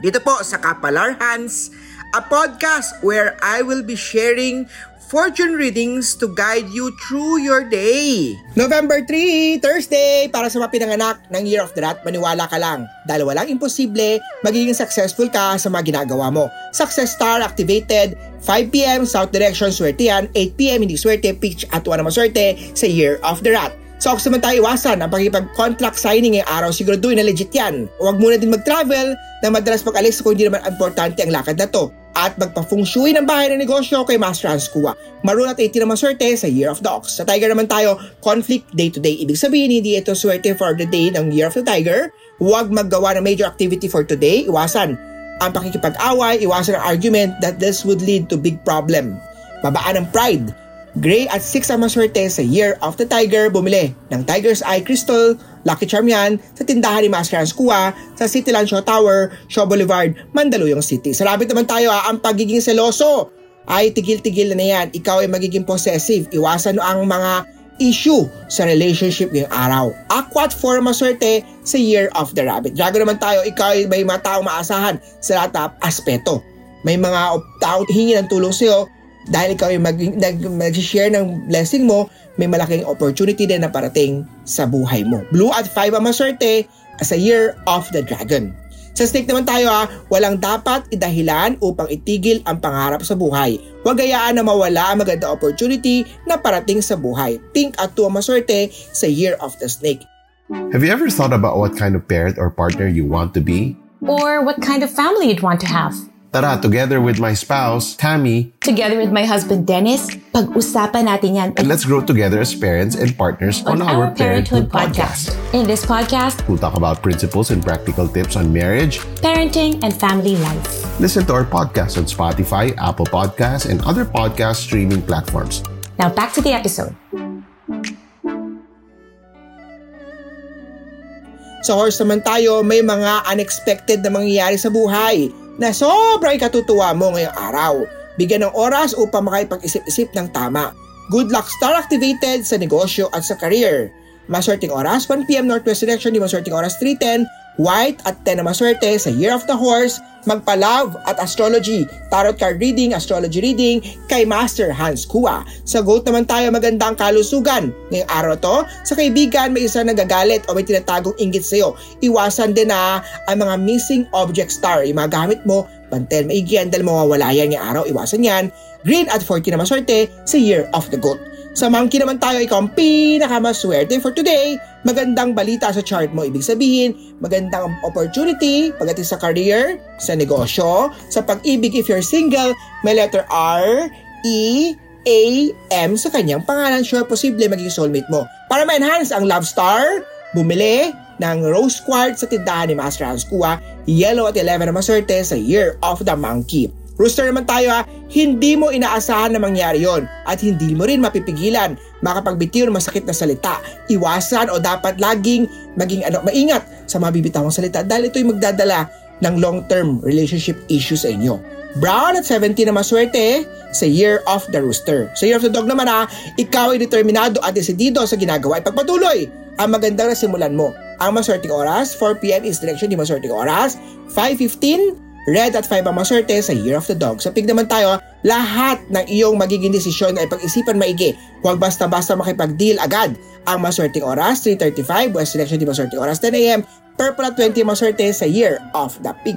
dito po sa Kapalaran Hanz, a podcast where I will be sharing fortune readings to guide you through your day. November 3, Thursday, para sa mga pinanganak ng Year of the Rat, maniwala ka lang. Dahil walang imposible, magiging successful ka sa mga ginagawa mo. Success star activated, 5 p.m. south direction, swerte yan. 8 p.m. hindi swerte, pitch at 1 naman swerte sa Year of the Rat. So kung naman tayo iwasan ang pag-contract signing ngayong araw, siguraduhin na legit yan. Huwag muna din mag-travel na madalas pag-alis kung hindi naman importante ang lakad na to. At magpa-feng shui ng bahay ng negosyo kay Master Hanz Kua. Maroon at 80 naman swerte sa Year of the Ox. Sa Tiger naman tayo, conflict day to day. Ibig sabihin, hindi ito swerte for the day ng Year of the Tiger. Huwag maggawa ng major activity for today. Iwasan ang pakikipag-away, iwasan ang argument that this would lead to big problem. Babaan ang pride. Gray at 6 ang maswerte sa Year of the Tiger. Bumili ng Tiger's Eye Crystal, Lucky Charm yan, sa tindahan ni Master Hanz Kua, sa City Lancho Tower, Shaw Boulevard, Mandaluyong City. Sa rabbit naman tayo, ang pagiging seloso ay tigil-tigil na yan. Ikaw ay magiging possessive. Iwasan ang mga issue sa relationship ngayong araw. Aqua at 4 maswerte sa Year of the Rabbit. Dragon naman tayo, ikaw ay may mga taong maasahan sa lahat na aspeto. May mga taong hingi ng tulong sa'yo. Dahil ikaw ay mag-share ng blessing mo, may malaking opportunity din na parating sa buhay mo. Blue at 5 ang maswerte as a Year of the Dragon. Sa snake naman tayo walang dapat idahilan upang itigil ang pangarap sa buhay. Huwag hayaan na mawala ang maganda opportunity na parating sa buhay. Pink at 2 ang maswerte sa Year of the Snake. Have you ever thought about what kind of parent or partner you want to be? Or what kind of family you'd want to have? Tara, together with my spouse, Tammy, together with my husband, Dennis, pag-usapan natin yan. And let's grow together as parents and partners on our Parenthood podcast. In this podcast, we'll talk about principles and practical tips on marriage, parenting, and family life. Listen to our podcast on Spotify, Apple Podcasts, and other podcast streaming platforms. Now back to the episode. Sa horse naman tayo, may mga unexpected na mangyayari sa buhay na sobrang katutuwa mo ngayong araw. Bigyan ng oras upang makapag-isip-isip ng tama. Good luck star activated sa negosyo at sa career. Maswerteng oras, 1 p.m. northwest direction, di maswerteng oras, 3:10. White at 10 na maswerte sa Year of the Horse. Magpa-love at astrology. Tarot card reading, astrology reading kay Master Hanz Kua. Sa goat naman tayo, maganda ang kalusugan ngayong araw to. Sa kaibigan, may isa nagagalit o may tinatagong inggit sa'yo. Iwasan din ang mga missing object star. Yung mga gamit mo, bantel, maigyan, dahil mawawala yan ngayong araw. Iwasan yan. Green at 14 na maswerte sa Year of the Goat. Sa monkey naman tayo, ikaw ang pinakamaswerte for today. Magandang balita sa chart mo. Ibig sabihin, magandang opportunity pagdating sa career, sa negosyo, sa pag-ibig if you're single. May letter R, E, A, M sa kanyang pangalan. Sure, posible maging soulmate mo. Para ma-enhance ang love star, bumili ng rose quartz sa tindahan ni Master Hanz Kua. Yellow at 11 na maswerte sa Year of the Monkey. Rooster naman tayo hindi mo inaasahan na mangyari yon at hindi mo rin mapipigilan makapagbitiw ng masakit na salita. Iwasan o dapat laging maging maingat sa mga bibitawang salita dahil ito'y magdadala ng long-term relationship issues sa inyo. Brown at 17 na maswerte sa Year of the Rooster. Sa Year of the Dog naman ikaw ay determinado at desidido sa ginagawa. Ipagpatuloy ang magandang nasimulan mo. Ang maswerteng oras, 4 p.m. is direction di maswerteng oras, 5:15. Red at 5 ang maswerte sa Year of the Dog. Sa pig naman tayo, lahat ng iyong magiging desisyon ay pag-isipan maigi. Huwag basta-basta makipag-deal agad. Ang maswerteng oras, 3:35. West selection di maswerteng oras, 10 a.m. Purple at 20 maswerte sa Year of the Pig.